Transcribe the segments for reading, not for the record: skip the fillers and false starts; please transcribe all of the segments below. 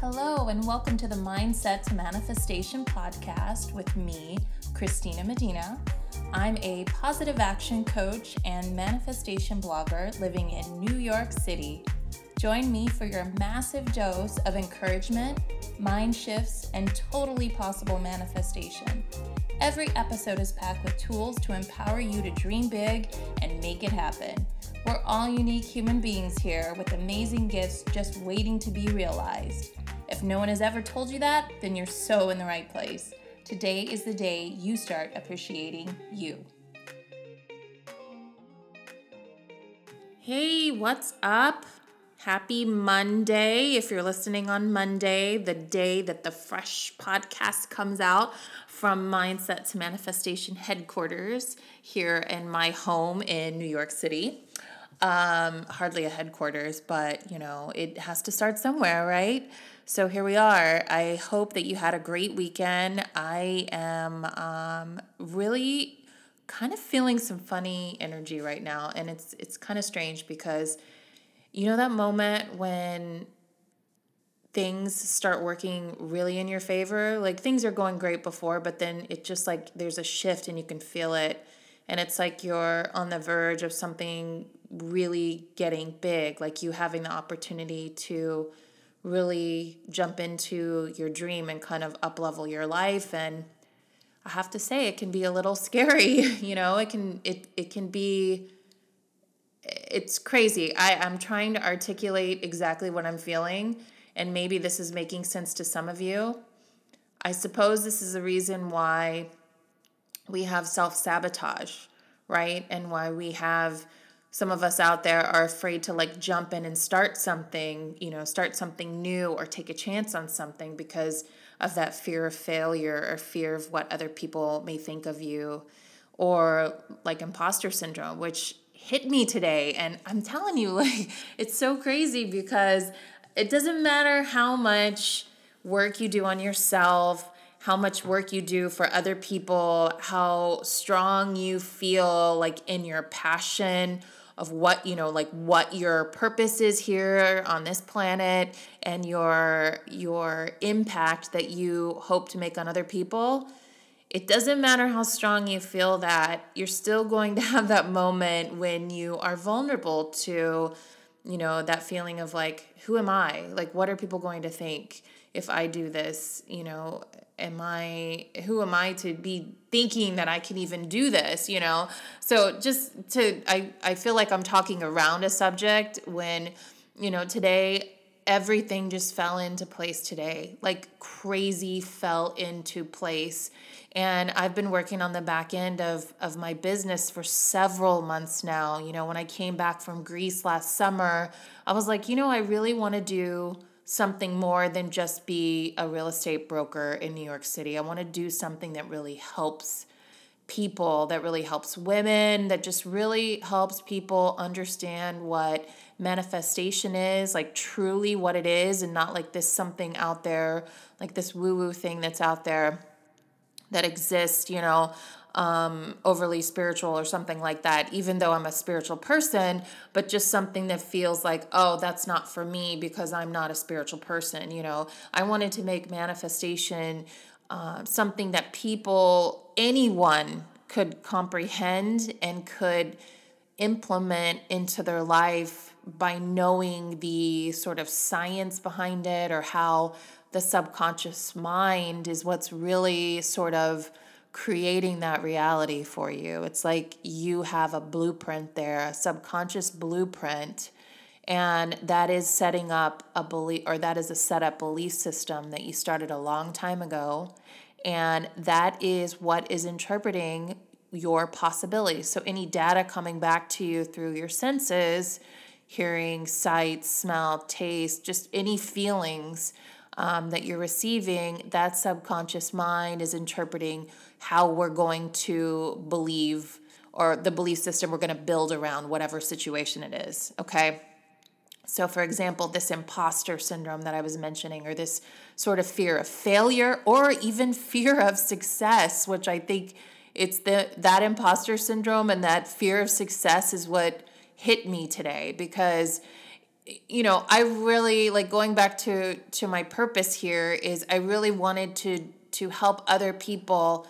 Hello, and welcome to the Mindsets Manifestation Podcast with me, Christina Medina. I'm a positive action coach and manifestation blogger living in New York City. Join me for your massive dose of encouragement, mind shifts, and totally possible manifestation. Every episode is packed with tools to empower you to dream big and make it happen. We're all unique human beings here with amazing gifts just waiting to be realized. If no one has ever told you that, then you're so in the right place. Today is the day you start appreciating you. Hey, what's up? Happy Monday. If you're listening on Monday, the day that the fresh podcast comes out from Mindsets Manifestation headquarters here in my home in New York City. Hardly a headquarters, but you know, it has to start somewhere, right? So here we are. I hope that you had a great weekend. I am really kind of feeling some funny energy right now, and it's kind of strange because you know that moment when things start working really in your favor? Like things are going great before, but then it just like there's a shift and you can feel it. And it's like you're on the verge of something really getting big, like you having the opportunity to really jump into your dream and kind of up-level your life. And I have to say it can be a little scary, you know, it can be... It's crazy. I'm trying to articulate exactly what I'm feeling, and maybe this is making sense to some of you. I suppose this is the reason why we have self-sabotage, right? And why we have some of us out there are afraid to like jump in and start something, you know, start something new or take a chance on something because of that fear of failure or fear of what other people may think of you, or like imposter syndrome, which hit me today. And I'm telling you, like, it's so crazy because it doesn't matter how much work you do on yourself, how much work you do for other people, how strong you feel like in your passion of what, you know, like what your purpose is here on this planet and your impact that you hope to make on other people. It doesn't matter how strong you feel that, you're still going to have that moment when you are vulnerable to, you know, that feeling of like, who am I? Like, what are people going to think if I do this? You know, who am I to be thinking that I can even do this, you know? So I feel like I'm talking around a subject when, you know, today, everything just fell into place today, like crazy fell into place. And I've been working on the back end of my business for several months now. You know, when I came back from Greece last summer, I was like, you know, I really want to do something more than just be a real estate broker in New York City. I want to do something that really helps people, that really helps women, that just really helps people understand what manifestation is, like truly what it is, and not like this something out there, like this woo-woo thing that's out there that exists, you know, overly spiritual or something like that, even though I'm a spiritual person, but just something that feels like, oh, that's not for me because I'm not a spiritual person, you know. I wanted to make manifestation something that people, anyone could comprehend and could implement into their life by knowing the sort of science behind it, or how the subconscious mind is what's really sort of creating that reality for you. It's like you have a blueprint there, a subconscious blueprint, and that is setting up a belief, or that is a set up belief system that you started a long time ago, and that is what is interpreting your possibilities. So any data coming back to you through your senses, hearing, sight, smell, taste, just any feelings that you're receiving, that subconscious mind is interpreting how we're going to believe, or the belief system we're going to build around whatever situation it is, okay? So for example, this imposter syndrome that I was mentioning, or this sort of fear of failure, or even fear of success, which I think it's that imposter syndrome and that fear of success is what hit me today, because you know, I really, like, going back to my purpose here is I really wanted to help other people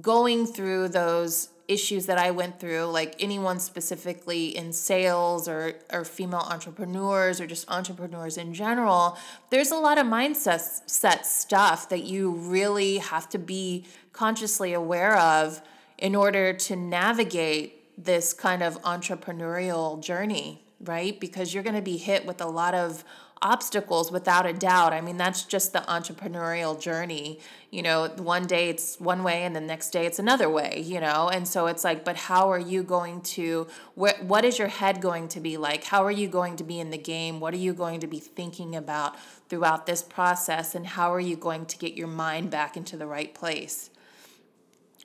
going through those issues that I went through, like anyone specifically in sales or female entrepreneurs or just entrepreneurs in general. There's a lot of mindset stuff that you really have to be consciously aware of in order to navigate this kind of entrepreneurial journey, right? Because you're going to be hit with a lot of obstacles without a doubt. I mean, that's just the entrepreneurial journey. You know, one day it's one way and the next day it's another way, you know? And so it's like, but how are you going to, what is your head going to be like? How are you going to be in the game? What are you going to be thinking about throughout this process? And how are you going to get your mind back into the right place?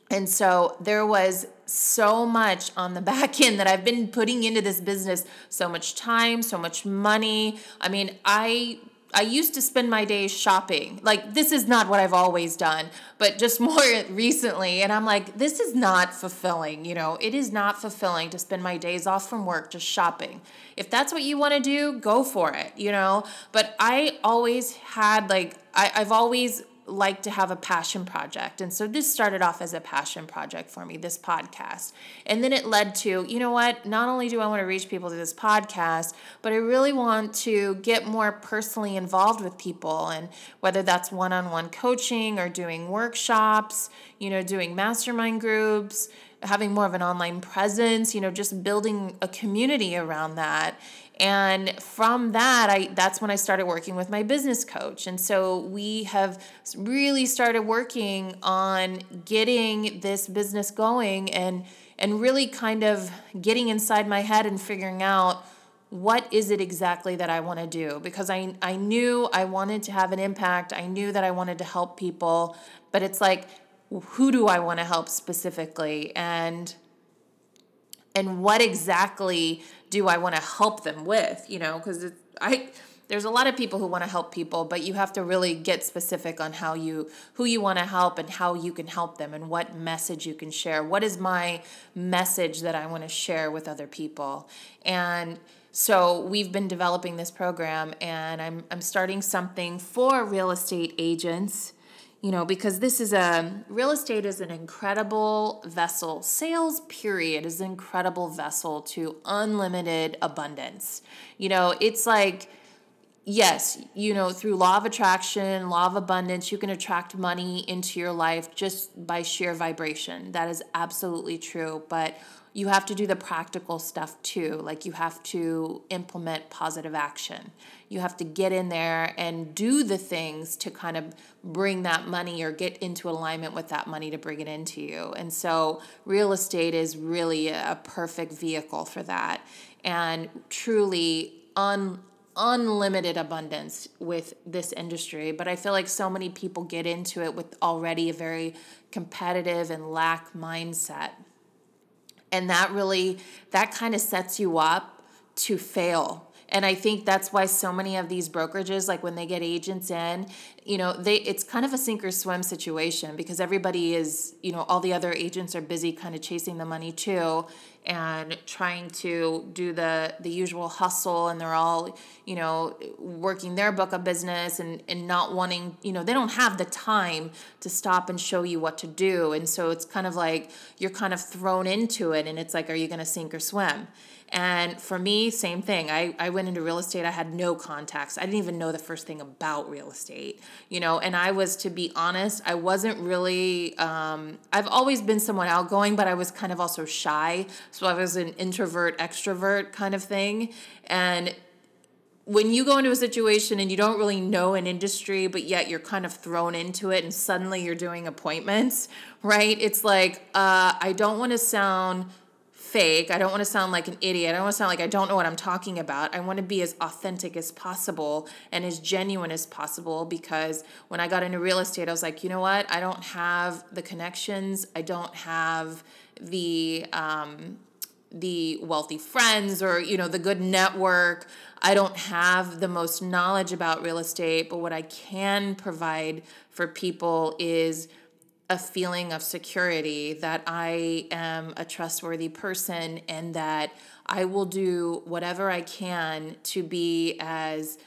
And so there was so much on the back end that I've been putting into this business, so much time, so much money. I mean, I used to spend my days shopping. Like, this is not what I've always done, but just more recently. And I'm like, this is not fulfilling. You know, it is not fulfilling to spend my days off from work just shopping. If that's what you want to do, go for it, you know. But I always had, like, I've always like to have a passion project. And so this started off as a passion project for me, this podcast. And then it led to, you know what, not only do I want to reach people through this podcast, but I really want to get more personally involved with people. And whether that's one-on-one coaching or doing workshops, you know, doing mastermind groups, having more of an online presence, you know, just building a community around that. And from that, that's when I started working with my business coach. And so we have really started working on getting this business going and really kind of getting inside my head and figuring out what is it exactly that I want to do. Because I knew I wanted to have an impact. I knew that I wanted to help people. But it's like, who do I want to help specifically? And what exactly do I want to help them with, you know, because there's a lot of people who want to help people, but you have to really get specific on who you want to help and how you can help them and what message you can share. What is my message that I want to share with other people? And so we've been developing this program, and I'm starting something for real estate agents. You know, because real estate is an incredible vessel. Sales, period, is an incredible vessel to unlimited abundance. You know, it's like, yes, you know, through law of attraction, law of abundance, you can attract money into your life just by sheer vibration. That is absolutely true. But you have to do the practical stuff too. Like, you have to implement positive action. You have to get in there and do the things to kind of bring that money or get into alignment with that money to bring it into you. And so real estate is really a perfect vehicle for that. And truly unlimited abundance with this industry. But I feel like so many people get into it with already a very competitive and lack mindset. And that kind of sets you up to fail. And I think that's why so many of these brokerages, like when they get agents in, you know, it's kind of a sink or swim situation, because everybody is, you know, all the other agents are busy kind of chasing the money too and trying to do the usual hustle, and they're all, you know, working their book of business and not wanting, you know, they don't have the time to stop and show you what to do. And so it's kind of like you're kind of thrown into it, and it's like, are you going to sink or swim? And for me, same thing. I went into real estate. I had no contacts. I didn't even know the first thing about real estate, you know, and I was, to be honest, I wasn't really, I've always been somewhat outgoing, but I was kind of also shy. So I was an introvert, extrovert kind of thing. And when you go into a situation and you don't really know an industry, but yet you're kind of thrown into it and suddenly you're doing appointments, right? It's like, I don't want to sound fake. I don't want to sound like an idiot. I don't want to sound like I don't know what I'm talking about. I want to be as authentic as possible and as genuine as possible, because when I got into real estate, I was like, you know what? I don't have the connections. I don't have the wealthy friends or, you know, the good network. I don't have the most knowledge about real estate, but what I can provide for people is a feeling of security that I am a trustworthy person and that I will do whatever I can to be as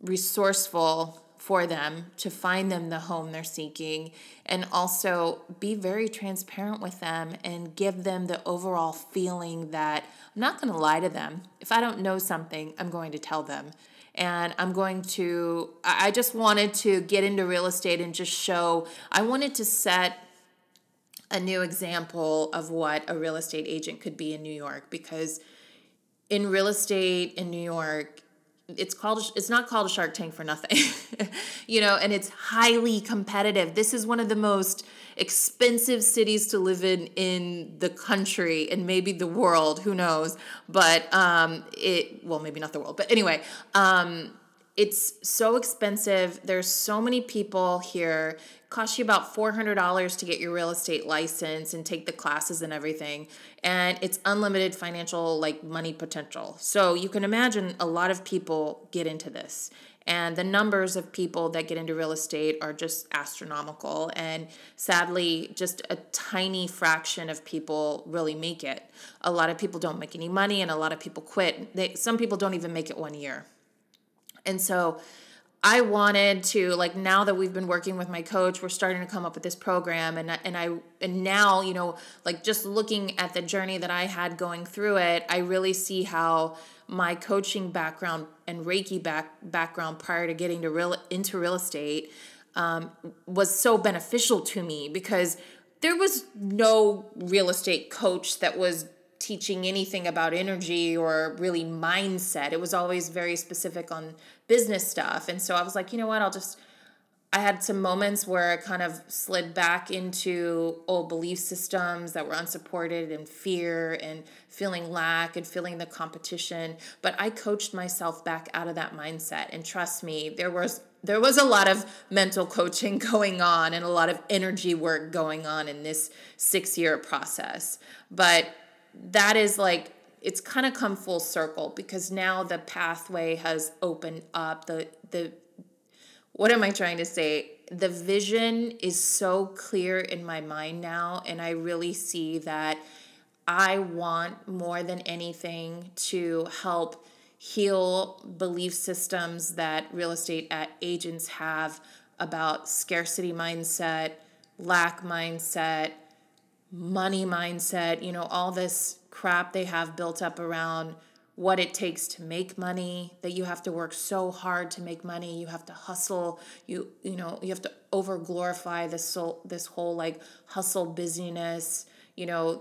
resourceful for them, to find them the home they're seeking, and also be very transparent with them and give them the overall feeling that I'm not going to lie to them. If I don't know something, I'm going to tell them. And I just wanted to get into real estate and just show, I wanted to set a new example of what a real estate agent could be in New York, because in real estate in New York, it's not called a Shark Tank for nothing, and it's highly competitive. This is one of the most expensive cities to live in the country and maybe the world, who knows, but, maybe not the world, but anyway, it's so expensive. There's so many people here. It costs you about $400 to get your real estate license and take the classes and everything. And it's unlimited financial, money potential. So you can imagine a lot of people get into this. And the numbers of people that get into real estate are just astronomical. And sadly, just a tiny fraction of people really make it. A lot of people don't make any money, and a lot of people quit. Some people don't even make it 1 year. And so I wanted to, now that we've been working with my coach, we're starting to come up with this program. And now, just looking at the journey that I had going through it, I really see how my coaching background and Reiki background prior to getting into real estate was so beneficial to me, because there was no real estate coach that was teaching anything about energy or really mindset. It was always very specific on business stuff. And so I was like, you know what, I had some moments where I kind of slid back into old belief systems that were unsupported, and fear and feeling lack and feeling the competition. But I coached myself back out of that mindset. And trust me, there was a lot of mental coaching going on and a lot of energy work going on in this 6-year process. But that is it's kind of come full circle, because now the pathway has opened up. The vision is so clear in my mind now, and I really see that I want more than anything to help heal belief systems that real estate agents have about scarcity mindset, lack mindset, money mindset, all this crap they have built up around what it takes to make money, that you have to work so hard to make money, you have to hustle, you have to over glorify this whole hustle busyness,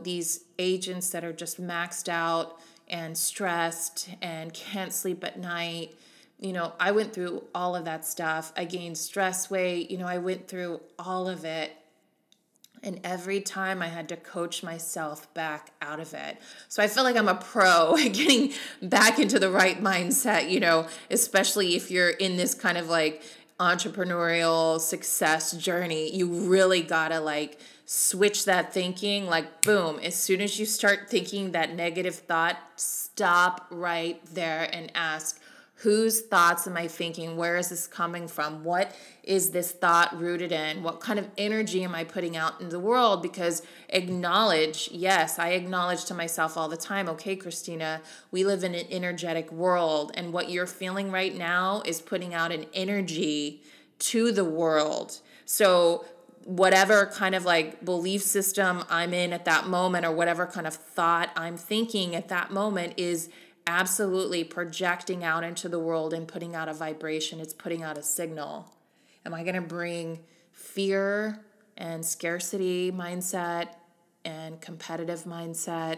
these agents that are just maxed out and stressed and can't sleep at night. I went through all of that stuff. I gained stress weight, I went through all of it. And every time I had to coach myself back out of it. So I feel like I'm a pro at getting back into the right mindset, especially if you're in this kind of entrepreneurial success journey. You really gotta switch that thinking, boom. As soon as you start thinking that negative thought, stop right there and ask, whose thoughts am I thinking? Where is this coming from? What is this thought rooted in? What kind of energy am I putting out into the world? Because I acknowledge to myself all the time, okay, Christina, we live in an energetic world, and what you're feeling right now is putting out an energy to the world. So whatever kind of belief system I'm in at that moment, or whatever kind of thought I'm thinking at that moment, is absolutely projecting out into the world and putting out a vibration. It's putting out a signal. Am I going to bring fear and scarcity mindset and competitive mindset?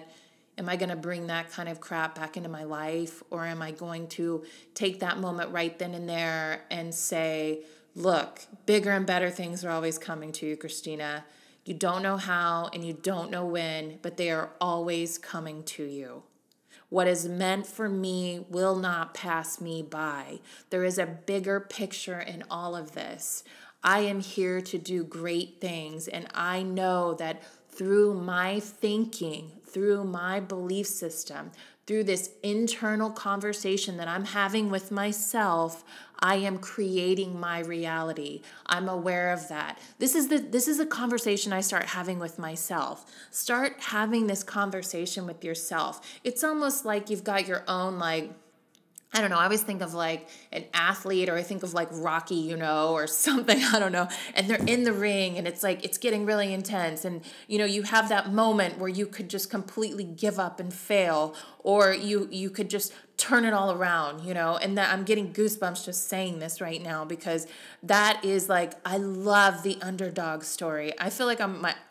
Am I going to bring that kind of crap back into my life? Or am I going to take that moment right then and there and say, look, bigger and better things are always coming to you, Christina. You don't know how and you don't know when, but they are always coming to you. What is meant for me will not pass me by. There is a bigger picture in all of this. I am here to do great things, and I know that through my thinking, through my belief system, through this internal conversation that I'm having with myself, I am creating my reality. I'm aware of that. This is a conversation I start having with myself. Start having this conversation with yourself. It's almost like you've got your own, like, I don't know, I always think of like an athlete, or I think of like Rocky, or something, I don't know, and they're in the ring and it's like, it's getting really intense, and you have that moment where you could just completely give up and fail, or you could just turn it all around, and that, I'm getting goosebumps just saying this right now, because that is like, I love the underdog story. I feel like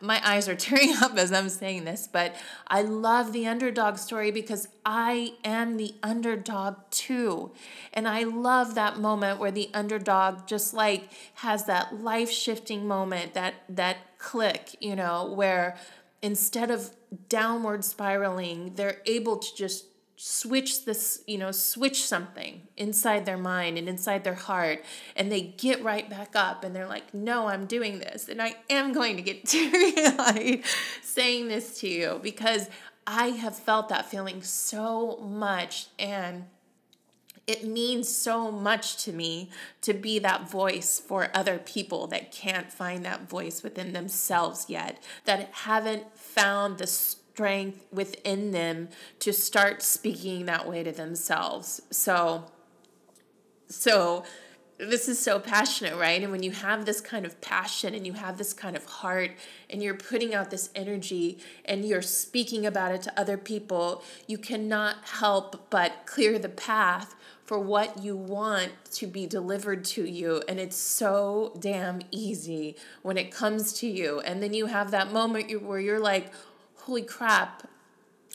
my eyes are tearing up as I'm saying this, but I love the underdog story because I am the underdog too. And I love that moment where the underdog just like has that life-shifting moment, that click, where instead of downward spiraling, they're able to just switch something inside their mind and inside their heart, and they get right back up, and they're like, no, I'm doing this, and I am going to get teary-eyed saying this to you, because I have felt that feeling so much, and it means so much to me to be that voice for other people that can't find that voice within themselves yet, that haven't found the strength within them to start speaking that way to themselves. So this is so passionate, right? And when you have this kind of passion and you have this kind of heart and you're putting out this energy and you're speaking about it to other people, you cannot help but clear the path for what you want to be delivered to you. And it's so damn easy when it comes to you. And then you have that moment where you're like, holy crap,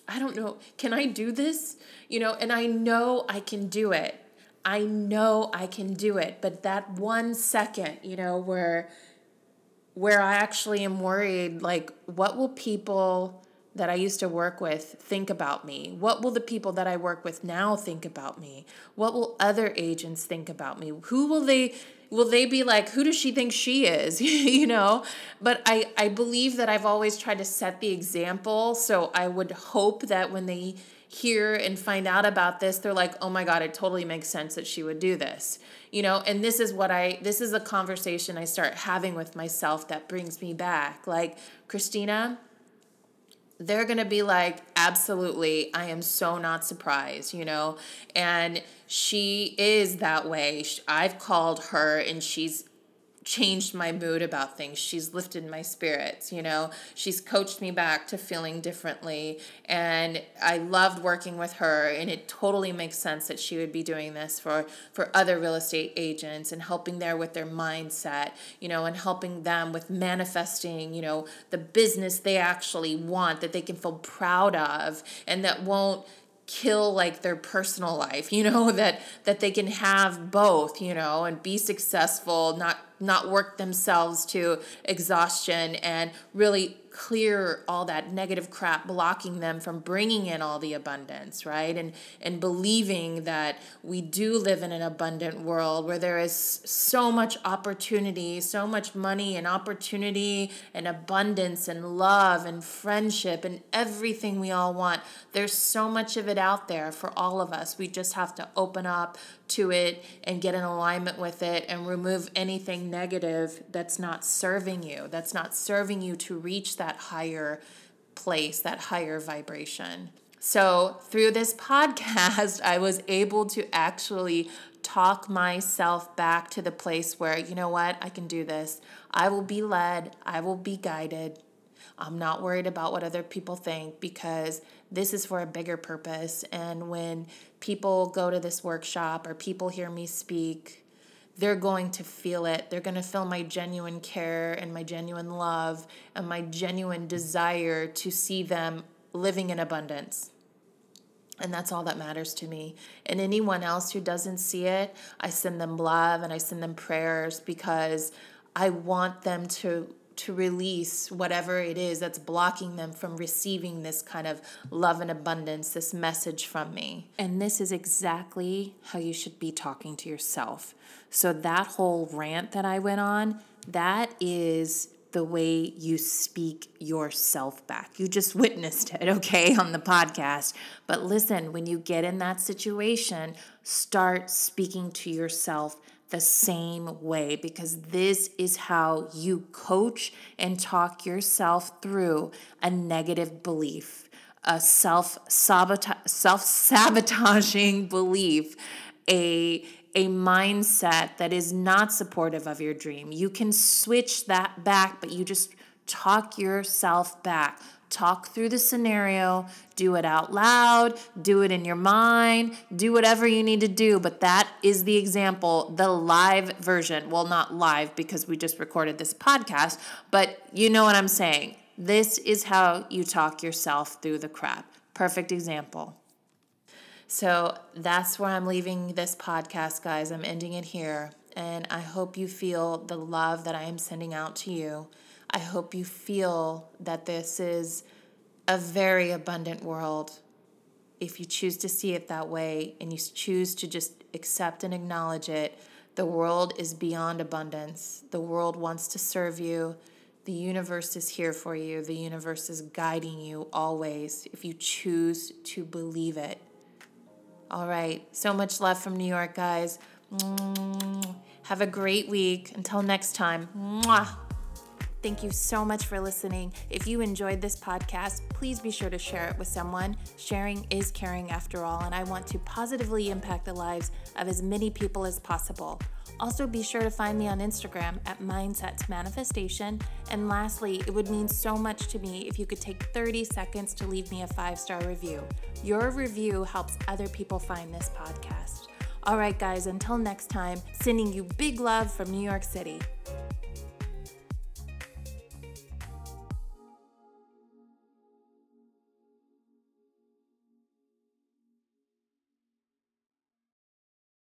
I don't know, can I do this? And I know I can do it. But that 1 second, where I actually am worried, like, what will people that I used to work with think about me? What will the people that I work with now think about me? What will other agents think about me? Who will they... will they be like, who does she think she is, But I believe that I've always tried to set the example, so I would hope that when they hear and find out about this, they're like, oh my God, it totally makes sense that she would do this, And this is a conversation I start having with myself that brings me back. Like, Christina, they're going to be like, absolutely, I am so not surprised, And she is that way. I've called her and she's changed my mood about things. She's lifted my spirits, She's coached me back to feeling differently. And I loved working with her, and it totally makes sense that she would be doing this for other real estate agents and helping there with their mindset, and helping them with manifesting, the business they actually want, that they can feel proud of, and that won't kill like their personal life, that they can have both, and be successful, not work themselves to exhaustion, and really clear all that negative crap blocking them from bringing in all the abundance, right? And believing that we do live in an abundant world where there is so much opportunity, so much money and opportunity and abundance and love and friendship and everything we all want. There's so much of it out there for all of us. We just have to open up to it and get in alignment with it and remove anything negative that's not serving you to reach that higher place, that higher vibration. So through this podcast, I was able to actually talk myself back to the place where, you know what, I can do this. I will be led. I will be guided. I'm not worried about what other people think, because this is for a bigger purpose. And when people go to this workshop or people hear me speak, they're going to feel it. They're going to feel my genuine care and my genuine love and my genuine desire to see them living in abundance. And that's all that matters to me. And anyone else who doesn't see it, I send them love and I send them prayers, because I want them to release whatever it is that's blocking them from receiving this kind of love and abundance, this message from me. And this is exactly how you should be talking to yourself. So that whole rant that I went on, that is the way you speak yourself back. You just witnessed it, okay, on the podcast. But listen, when you get in that situation, start speaking to yourself the same way, because this is how you coach and talk yourself through a negative belief, a self-sabotaging belief, a mindset that is not supportive of your dream. You can switch that back, but you just talk yourself back. Talk through the scenario, do it out loud, do it in your mind, do whatever you need to do. But that is the example, the live version. Well, not live because we just recorded this podcast, but you know what I'm saying. This is how you talk yourself through the crap. Perfect example. So that's where I'm leaving this podcast, guys. I'm ending it here. And I hope you feel the love that I am sending out to you. I hope you feel that this is a very abundant world. If you choose to see it that way and you choose to just accept and acknowledge it, the world is beyond abundance. The world wants to serve you. The universe is here for you. The universe is guiding you always if you choose to believe it. All right, so much love from New York, guys. Have a great week. Until next time. Thank you so much for listening. If you enjoyed this podcast, please be sure to share it with someone. Sharing is caring after all, and I want to positively impact the lives of as many people as possible. Also, be sure to find me on Instagram at Mindsets Manifestation. And lastly, it would mean so much to me if you could take 30 seconds to leave me a 5-star review. Your review helps other people find this podcast. All right, guys, until next time, sending you big love from New York City.